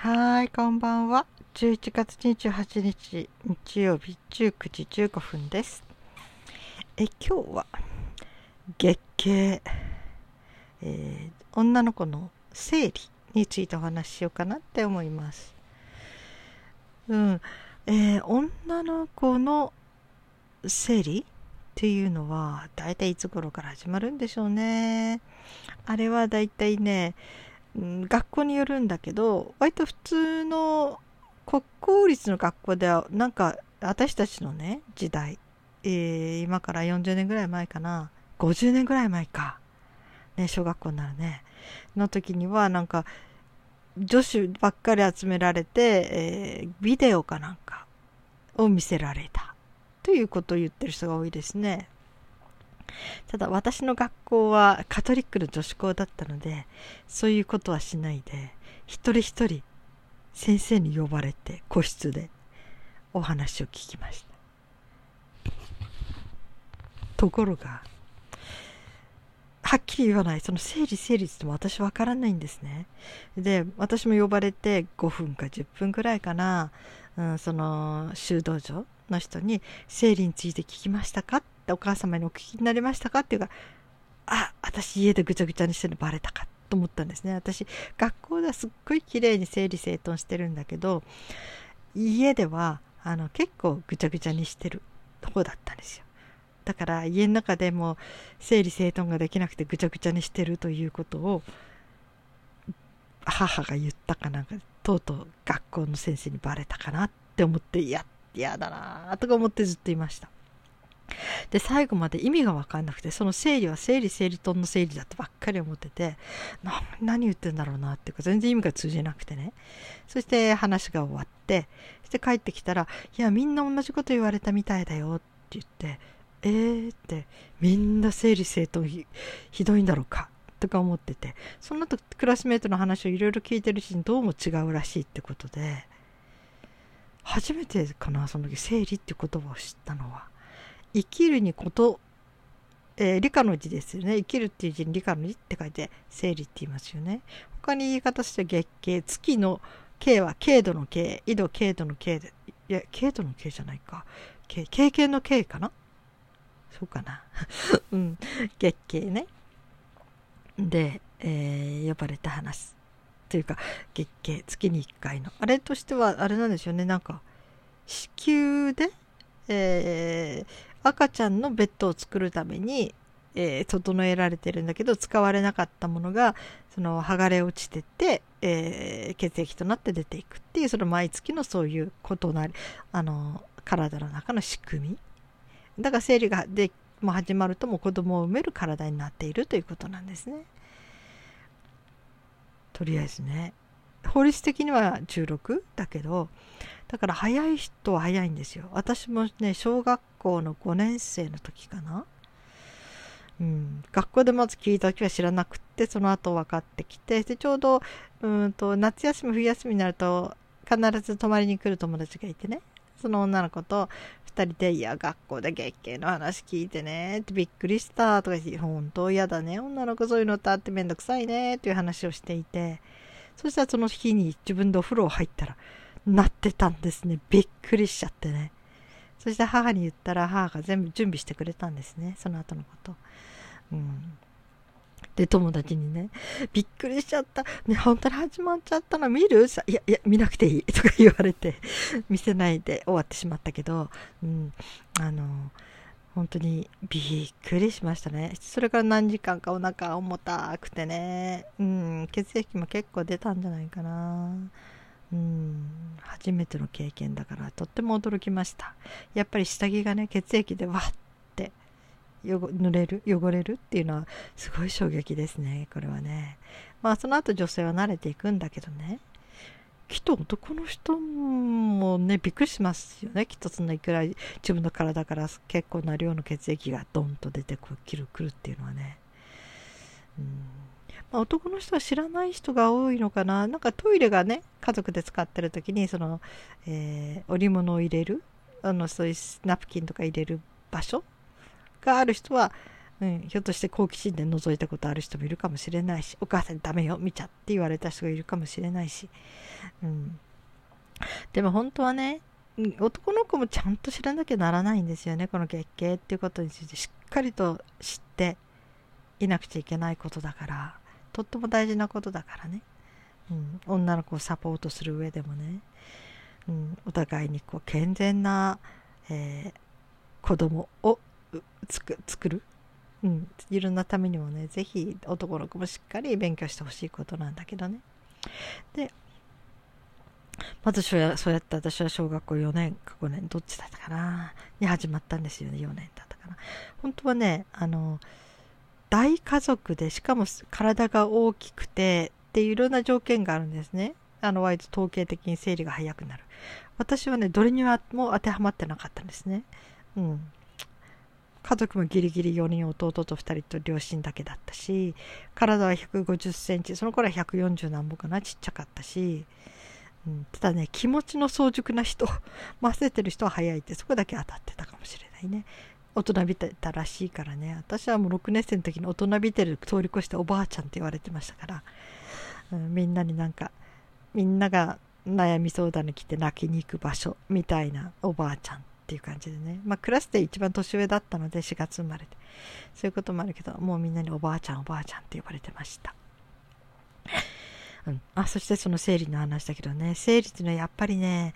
はい、こんばんは。11月28日日曜日19時15分です。今日は月経、女の子の生理についてお話ししようかなって思います。女の子の生理っていうのはだいたいいつ頃から始まるんでしょうね。あれはだいたいね、学校によるんだけど、割と普通の国公立の学校ではなんか私たちのね時代、今から40年ぐらい前かな、50年ぐらい前か、ね、小学校になるねの時にはなんか女子ばっかり集められて、ビデオかなんかを見せられたということを言ってる人が多いですね。ただ私の学校はカトリックの女子校だったので、そういうことはしないで、一人一人先生に呼ばれて個室でお話を聞きました。ところがはっきり言わない、その生理っても私わからないんですね。で、私も呼ばれて5分か10分ぐらいかな、その修道女の人に生理について聞きましたか、お母様にお聞きになりましたかっていうか、あ、私家でぐちゃぐちゃにしてるのバレたかと思ったんですね。私学校ではすっごい綺麗に整理整頓してるんだけど、家では結構ぐちゃぐちゃにしてるとこだったんですよ。だから家の中でも整理整頓ができなくてぐちゃぐちゃにしてるということを母が言ったかなんか、とうとう学校の先生にバレたかなって思って、いやだなとか思ってずっといました。で、最後まで意味が分かんなくて、その生理は整理頓の生理だってばっかり思ってて、何言ってんだろうなっていうか、全然意味が通じなくてね。そして話が終わって、そして帰ってきたら、いやみんな同じこと言われたみたいだよって言って、ってみんな整理整頓 ひどいんだろうかとか思ってて、その後クラスメートの話をいろいろ聞いてるうちにどうも違うらしいってことで、初めてかな、その時生理って言葉を知ったのは。生きるにこと、理科の字ですよね。生きるっていう字に理科の字って書いて生理って言いますよね。他に言い方として月経、月の経は経度の経、緯度経度の経で、いや経度の経じゃないか、経験の経かな、そうかなうん、月経ねで、呼ばれた話というか、月経月に1回のあれとしてはあれなんですよね。なんか子宮で、赤ちゃんのベッドを作るために、整えられてるんだけど、使われなかったものがその剥がれ落ちてって、血液となって出ていくっていう、その毎月のそういうことなり、体の中の仕組みだから、生理がでも始まるともう子供を産める体になっているということなんですね。とりあえずね、法律的には16だけど、だから早い人は早いんですよ。私もね、小学校の5年生の時かな、学校でまず聞いた時は知らなくて、その後分かってきて、でちょうど夏休み冬休みになると必ず泊まりに来る友達がいてね、その女の子と2人で、いや学校で月経の話聞いてねってびっくりしたとか言って、本当嫌だね、女の子そういうのってあってめんどくさいねっていう話をしていて、そしたらその日に自分でお風呂入ったらなってたんですね。びっくりしちゃってね。そして母に言ったら、母が全部準備してくれたんですね、その後のこと。で友達にね、びっくりしちゃった、ね、本当に始まっちゃったの見る？いや見なくていいとか言われて見せないで終わってしまったけど、本当にびっくりしましたね。それから何時間かお腹重たくてね、血液も結構出たんじゃないかな。初めての経験だからとっても驚きました。やっぱり下着がね、血液でわって汚れるっていうのはすごい衝撃ですね、これはね。まあその後女性は慣れていくんだけどね、きっと男の人もねびっくりしますよね、きっと。そんないくら自分の体から結構な量の血液がドンと出てくるっていうのはね、男の人は知らない人が多いのかな。なんかトイレがね、家族で使ってる時にその、織物を入れる、そういうナプキンとか入れる場所がある人はうん、ひょっとして好奇心で覗いたことある人もいるかもしれないし、お母さんダメよ見ちゃって言われた人がいるかもしれないし、うん、でも本当はね、男の子もちゃんと知らなきゃならないんですよね。この月経っていうことについてしっかりと知っていなくちゃいけないことだから、とっても大事なことだからね、うん、女の子をサポートする上でもね、うん、お互いにこう健全な、子供を作る、うん、いろんなためにもね、ぜひ男の子もしっかり勉強してほしいことなんだけどね。でまずそうやって私は小学校4年か5年どっちだったかなに始まったんですよね。4年だったかな。本当はね、大家族で、しかも体が大きくてっていういろんな条件があるんですね。割と統計的に生理が早くなる。私はね、どれにはもう当てはまってなかったんですね。うん。家族もギリギリ4人、弟と2人と両親だけだったし、体は150センチ、その頃は140何本かな、ちっちゃかったし、うん、ただね、気持ちの早熟な人、ませてる人は早いって、そこだけ当たってたかもしれないね。大人びてたらしいからね、私はもう6年生の時に大人びてる通り越しておばあちゃんって言われてましたから、うん、みんなになんか、みんなが悩み相談に来て泣きに行く場所みたいなおばあちゃんっていう感じでね、まあ、クラスで一番年上だったので4月生まれで、そういうこともあるけど、もうみんなにおばあちゃんおばあちゃんって呼ばれてました、うん、そしてその生理の話だけどね、生理っていうのはやっぱりね、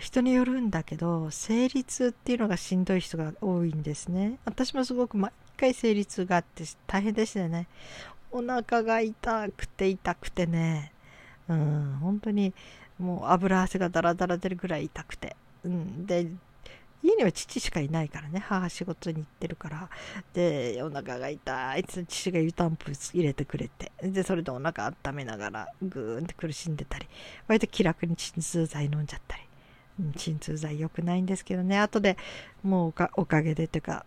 人によるんだけど、生理痛っていうのがしんどい人が多いんですね。私もすごく毎回生理痛があって大変でしたよね。お腹が痛くてね、うん、本当にもう油汗がだらだら出るぐらい痛くて、うん、で家には父しかいないからね、母仕事に行ってるから、でお腹が痛いって父が湯たんぽ入れてくれて、でそれでお腹温めながらぐーんって苦しんでたり、割と気楽に鎮痛剤飲んじゃったり、うん、鎮痛剤良くないんですけどね、後でもうおかげでというか、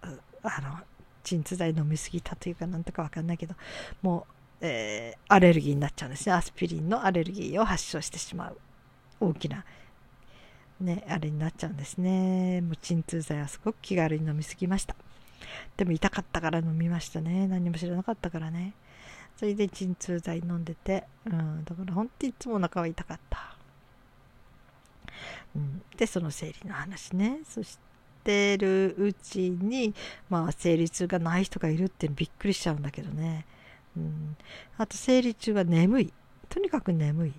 鎮痛剤飲みすぎたというかなんとかわかんないけど、もうアレルギーになっちゃうんですね。アスピリンのアレルギーを発症してしまう大きな、ね、あれになっちゃうんですね。もう鎮痛剤はすごく気軽に飲みすぎました。でも痛かったから飲みましたね。何も知らなかったからね。それで鎮痛剤飲んでて、うん、だから本当にいつもお腹は痛かった、うん、でその生理の話ね。そしてるうちに、まあ、生理痛がない人がいるってびっくりしちゃうんだけどね、うん、あと生理中は眠い、とにかく眠い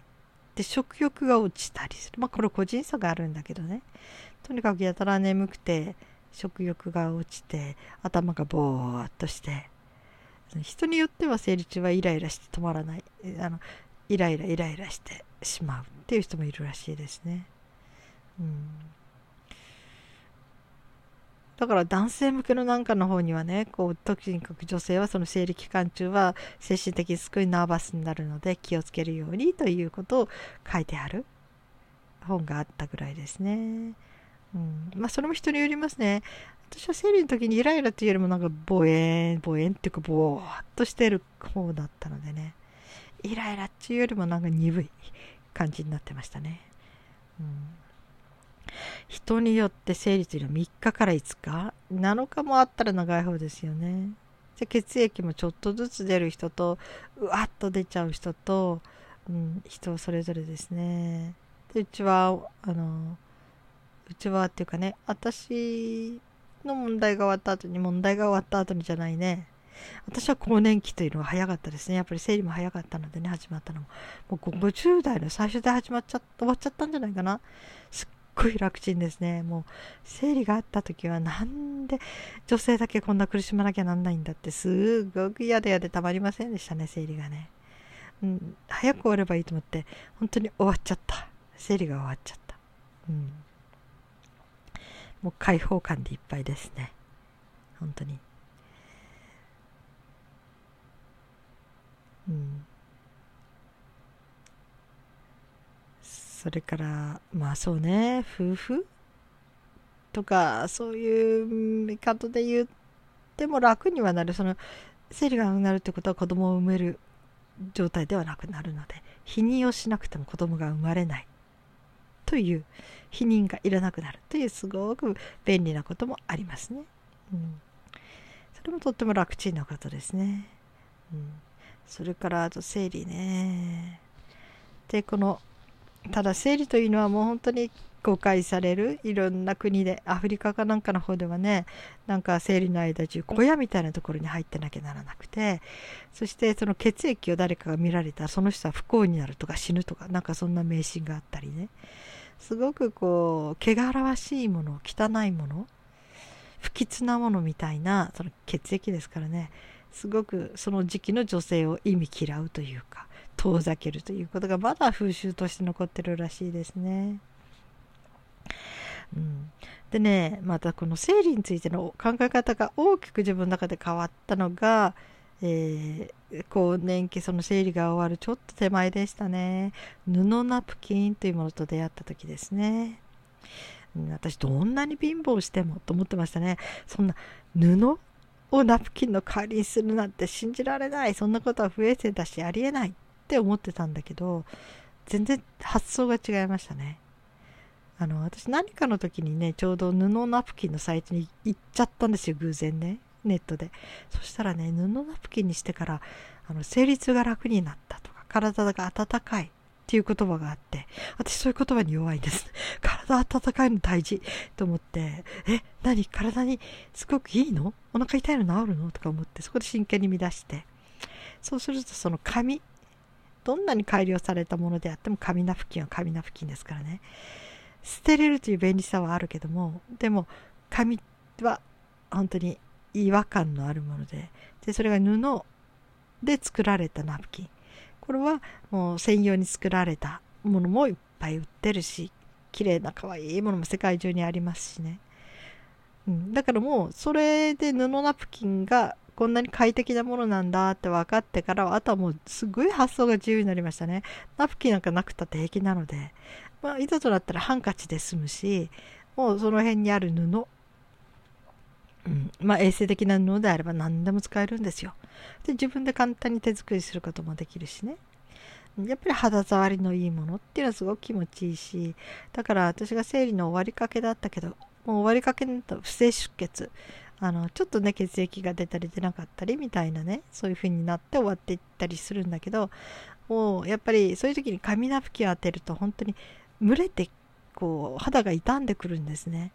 で食欲が落ちたりする。まあこれ個人差があるんだけどね、とにかくやたら眠くて食欲が落ちて頭がぼーっとして、人によっては生理中はイライラして止まらない、イライラしてしまうっていう人もいるらしいですね、うん、だから男性向けのなんかの方にはね、こうとにかく女性はその生理期間中は精神的にすごいナーバスになるので気をつけるようにということを書いてある本があったぐらいですね、うん、まあそれも人によりますね。私は生理の時にイライラというよりもなんかぼえんっていうかぼーっとしてる方だったのでね、イライラっていうよりもなんか鈍い感じになってましたね、うん。人によって生理というのは3日から5日、7日もあったら長い方ですよね。で血液もちょっとずつ出る人とうわっと出ちゃう人と、うん、人それぞれですね。でうちはっていうかね、私の問題が終わった後にじゃないね。私は更年期というのが早かったですね。やっぱり生理も早かったのでね、始まったのも。もう50代の最初で終わっちゃったんじゃないかな。すっごい楽ちんですね。もう生理があった時はなんで女性だけこんな苦しまなきゃなんないんだって、すごく嫌でたまりませんでしたね、生理がね、うん、早く終わればいいと思って本当に終わっちゃった。生理が終わっちゃった、うん、もう解放感でいっぱいですね、本当に、うん。それからまあそうね、夫婦とかそういう見方で言っても楽にはなる。その生理がなくなるってことは子供を産める状態ではなくなるので、避妊をしなくても子供が生まれないという、避妊がいらなくなるというすごく便利なこともありますね、うん。そそれもとっても楽ちんな方ですね、うん、それからあと生理ね。でこのただ生理というのはもう本当に誤解される、いろんな国でアフリカかなんかの方ではね、なんか生理の間中小屋みたいなところに入ってなきゃならなくて、そしてその血液を誰かが見られたらその人は不幸になるとか死ぬとか、なんかそんな迷信があったりね、すごくこう汚らわしいもの、汚いもの、不吉なものみたいな、その血液ですからね、すごくその時期の女性を忌み嫌うというか遠ざけるということがまだ風習として残ってるらしいですね。うん、でね、またこの生理についての考え方が大きく自分の中で変わったのが、更年期、その生理が終わるちょっと手前でしたね。布ナプキンというものと出会った時ですね。私どんなに貧乏してもと思ってましたね。そんな布をナプキンの代わりにするなんて信じられない、そんなことは不衛生だしありえないって思ってたんだけど、全然発想が違いましたね。私何かの時にね、ちょうど布ナプキンのサイトに行っちゃったんですよ、偶然ね、ネットで。そしたらね、布ナプキンにしてから生理痛が楽になったとか、体が温かいっていう言葉があって、私そういう言葉に弱いんです体温かいの大事と思って、何、体にすごくいいの、お腹痛いの治るのとか思って、そこで真剣に見出して、そうするとその紙、どんなに改良されたものであっても紙ナプキンは紙ナプキンですからね、捨てれるという便利さはあるけども、でも紙は本当に違和感のあるもので、それが布で作られたナプキン、これはもう専用に作られたものもいっぱい売ってるし、綺麗な可愛いものも世界中にありますしね、うん、だからもうそれで布ナプキンがこんなに快適なものなんだって分かってからは、あとはもうすごい発想が自由になりましたね。ナプキンなんかなくたって平気なので、いざとなったらハンカチで済むし、もうその辺にある布、衛生的な布であれば何でも使えるんですよ。で自分で簡単に手作りすることもできるしね、やっぱり肌触りのいいものっていうのはすごく気持ちいいし、だから私が生理の終わりかけだったけど、もう終わりかけになった不正出血、ちょっとね血液が出たり出なかったりみたいなね、そういう風になって終わっていったりするんだけど、もうやっぱりそういう時に紙ナプキンを当てると本当に蒸れてこう肌が傷んでくるんですね、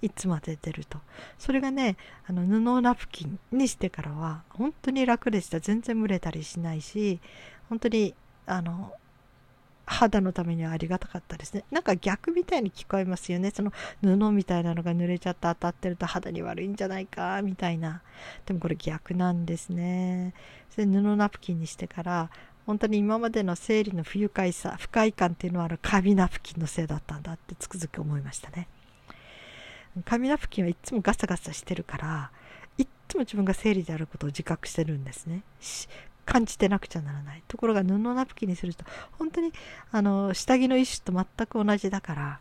いつも当ててると。それがね、布ナプキンにしてからは本当に楽でした。全然蒸れたりしないし、本当に肌のためにはありがたかったですね。なんか逆みたいに聞こえますよね、その布みたいなのが濡れちゃって当たってると肌に悪いんじゃないかみたいな。でもこれ逆なんですね。それ布ナプキンにしてから本当に今までの生理の不愉快さ、不快感っていうのは紙ナプキンのせいだったんだってつくづく思いましたね。紙ナプキンはいつもガサガサしてるから、いつも自分が生理であることを自覚してるんですね、感じてなくちゃならないところが、布ナプキンにすると本当に下着の一種と全く同じだから、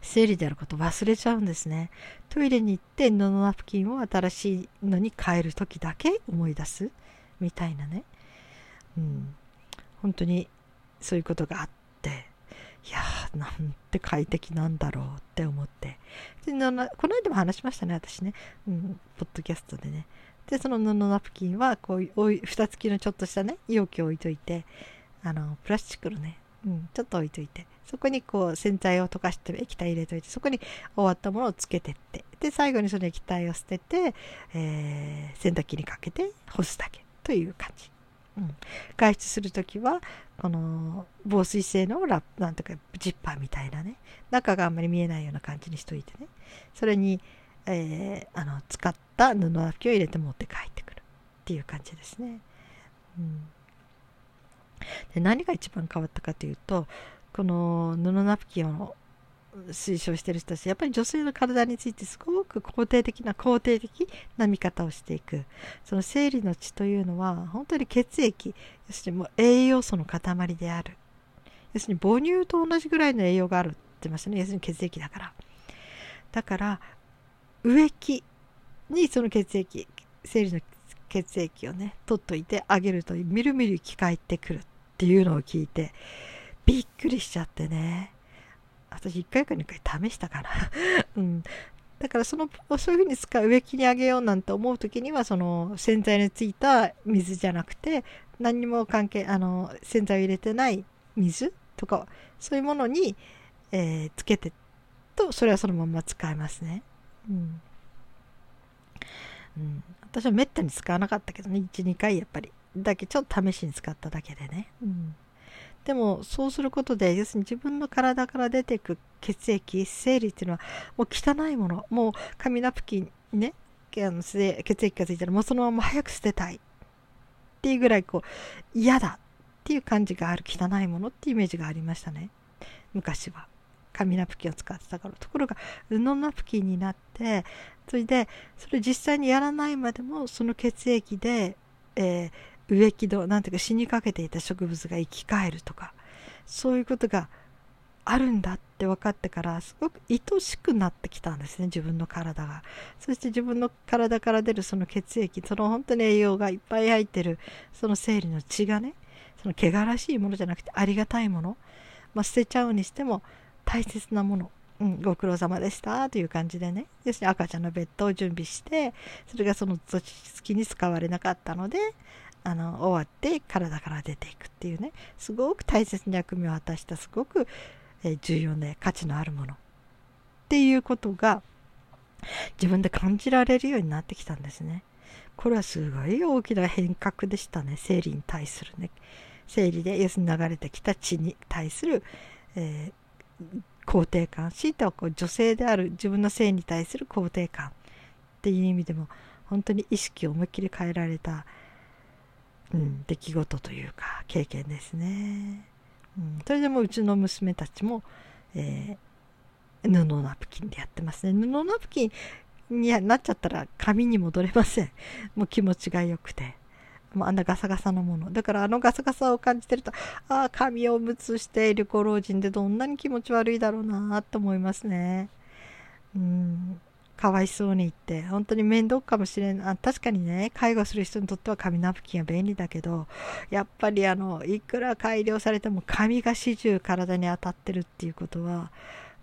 生理であることを忘れちゃうんですね。トイレに行って布ナプキンを新しいのに変える時だけ思い出すみたいなね、うん、本当にそういうことがあって、いやーなんて快適なんだろうって思って、でこの間も話しましたね私ね、ポッドキャストでね。でその布ナプキンはこういう蓋付きのちょっとしたね容器を置いといて、プラスチックのね、ちょっと置いといて、そこにこう洗剤を溶かして液体入れといて、そこに終わったものをつけてって、で最後にその液体を捨てて、洗濯機にかけて干すだけという感じ。外出するときはこの防水性のラップなんとかジッパーみたいなね、中があんまり見えないような感じにしといてね、それに、使った布ナプキンを入れて持って帰ってくるっていう感じですね、で何が一番変わったかというと、この布ナプキンを推奨してる人たち、やっぱり女性の体についてすごく肯定的な見方をしていく。その生理の血というのは本当に血液、要するにもう栄養素の塊である、要するに母乳と同じぐらいの栄養があるって言いましたね。要するに血液だから、植木にその血液、生理の血液をね取っといてあげるとみるみる生き返ってくるっていうのを聞いてびっくりしちゃってね、私1回か2回試したかなだからそういうふうに使う、植木にあげようなんて思う時には、その洗剤についた水じゃなくて、何にも関係、洗剤を入れてない水とか、そういうものに、つけてと、それはそのまま使えますね。うん。うん、私はめったに使わなかったけどね、1、2回やっぱり。だけちょっと試しに使っただけでね。うん、でも、そうすることで、要するに自分の体から出ていく血液、生理っていうのは、もう汚いもの、もう紙ナプキンね、血液がついたら、もうそのまま早く捨てたいっていうぐらい、こう、嫌だっていう感じがある汚いものっていうイメージがありましたね。昔は。紙ナプキンを使ってたから。ところが、布ナプキンになって、それで、それ実際にやらないまでも、その血液で、植木土、なんていうか死にかけていた植物が生き返るとか、そういうことがあるんだって分かってから、すごく愛しくなってきたんですね、自分の体が。そして自分の体から出るその血液、その本当に栄養がいっぱい入ってる、その生理の血がね、その汚らしいものじゃなくてありがたいもの、まあ、捨てちゃうにしても大切なもの、うん、ご苦労様でしたという感じでね、要するに赤ちゃんのベッドを準備して、それがその土付きに使われなかったので、終わって体から出ていくっていうね、すごく大切な役目を果たした、すごく重要で価値のあるものっていうことが自分で感じられるようになってきたんですね。これはすごい大きな変革でしたね、生理に対するね、生理で要するに流れてきた血に対する、肯定感、強いてはこう女性である自分の性に対する肯定感っていう意味でも本当に意識を思いっきり変えられた、うん、出来事というか経験ですね。うん、それでもうちの娘たちも、布ナプキンでやってますね。布ナプキンになっちゃったら紙に戻れません。もう気持ちが良くて。もうあんなガサガサのもの。だからガサガサを感じてると、ああ、紙をおむつしているご老人でどんなに気持ち悪いだろうなと思いますね。うん。かわいそうに言って、本当に面倒かもしれない。確かにね、介護する人にとっては紙ナプキンは便利だけど、やっぱりいくら改良されても紙が始終体に当たってるっていうことは、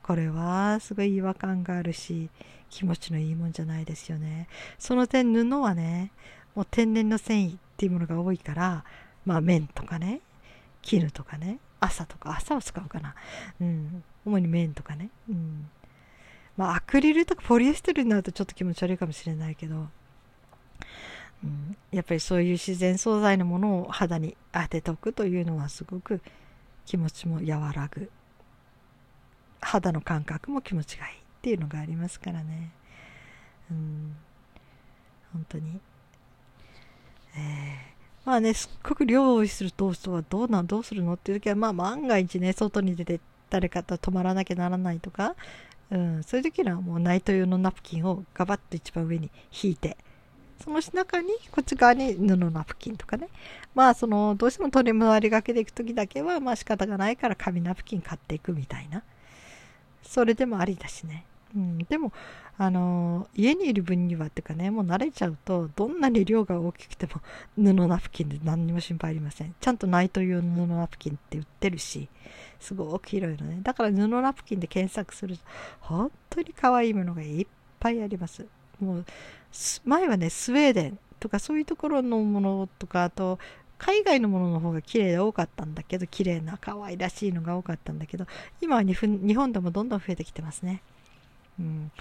これはすごい違和感があるし、気持ちのいいもんじゃないですよね。その点布はね、もう天然の繊維っていうものが多いから、まあ綿とかね、絹とかね、麻は使うかな。うん。主に綿とかね。うん。まあ、アクリルとかポリエステルになるとちょっと気持ち悪いかもしれないけど、うん、やっぱりそういう自然素材のものを肌に当てておくというのはすごく気持ちも和らぐ、肌の感覚も気持ちがいいっていうのがありますからね。うん、本当に、まあね、すっごく料理すると人はどうするのっていう時は、まあ万が一ね、外に出て誰かと泊まらなきゃならないとか、うん、そういう時にはもうナイト用のナプキンをガバッと一番上に引いて、その中にこっち側に布ナプキンとかね、まあそのどうしても取り回りがけでいく時だけはまあ仕方がないから紙ナプキン買っていくみたいな、それでもありだしね。うん、でも家にいる分にはっていうかね、もう慣れちゃうとどんなに量が大きくても布ナプキンで何にも心配ありません。ちゃんとナイト用の布ナプキンって売ってるし、すごく広いのね。だから布ナプキンで検索すると本当に可愛いものがいっぱいあります。もう前はね、スウェーデンとかそういうところのものとか、あと海外のものの方が綺麗で多かったんだけど、綺麗な可愛らしいのが多かったんだけど、今は日本でもどんどん増えてきてますね。うん、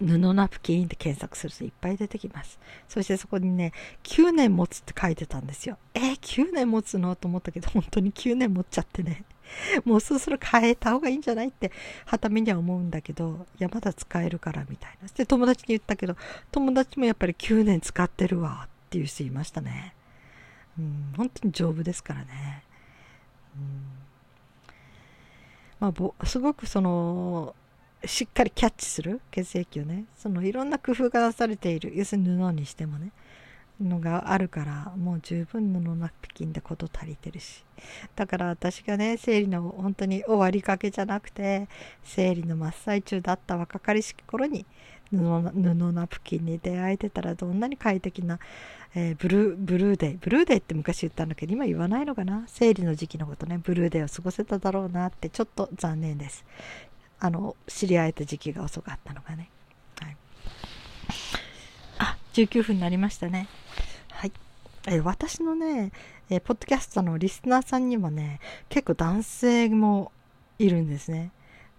布ナプキンって検索するといっぱい出てきます。そしてそこにね、9年持つって書いてたんですよ。9年持つのと思ったけど、本当に9年持っちゃってね、もうそろそろ変えた方がいいんじゃないって傍目には思うんだけど、いやまだ使えるからみたいな。で友達に言ったけど、友達もやっぱり9年使ってるわっていう人いましたね。うん、本当に丈夫ですからね。うん、まあすごくしっかりキャッチする血液をね、いろんな工夫がなされている、要するに布にしてもね、のがあるから、もう十分布ナプキンでこと足りてるし、だから私がね、生理の本当に終わりかけじゃなくて、生理の真っ最中だった若かりし頃に布ナプキンに出会えてたら、どんなに快適な、ブルーデイって昔言ったんだけど、今言わないのかな、生理の時期のことね、ブルーデイを過ごせただろうなって、ちょっと残念です。知り合えた時期が遅かったのがね。あ、19分になりましたね。はい。私のね、ポッドキャストのリスナーさんにもね、結構男性もいるんですね。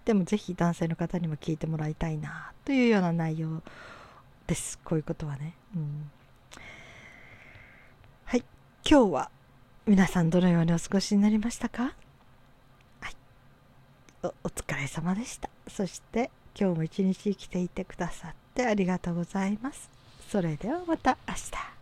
でもぜひ男性の方にも聞いてもらいたいなというような内容です。こういうことはね。うん、はい。今日は皆さんどのようにお過ごしになりましたか？はい。お疲れ様でした。そして今日も一日生きていてくださってありがとうございます。それではまた明日。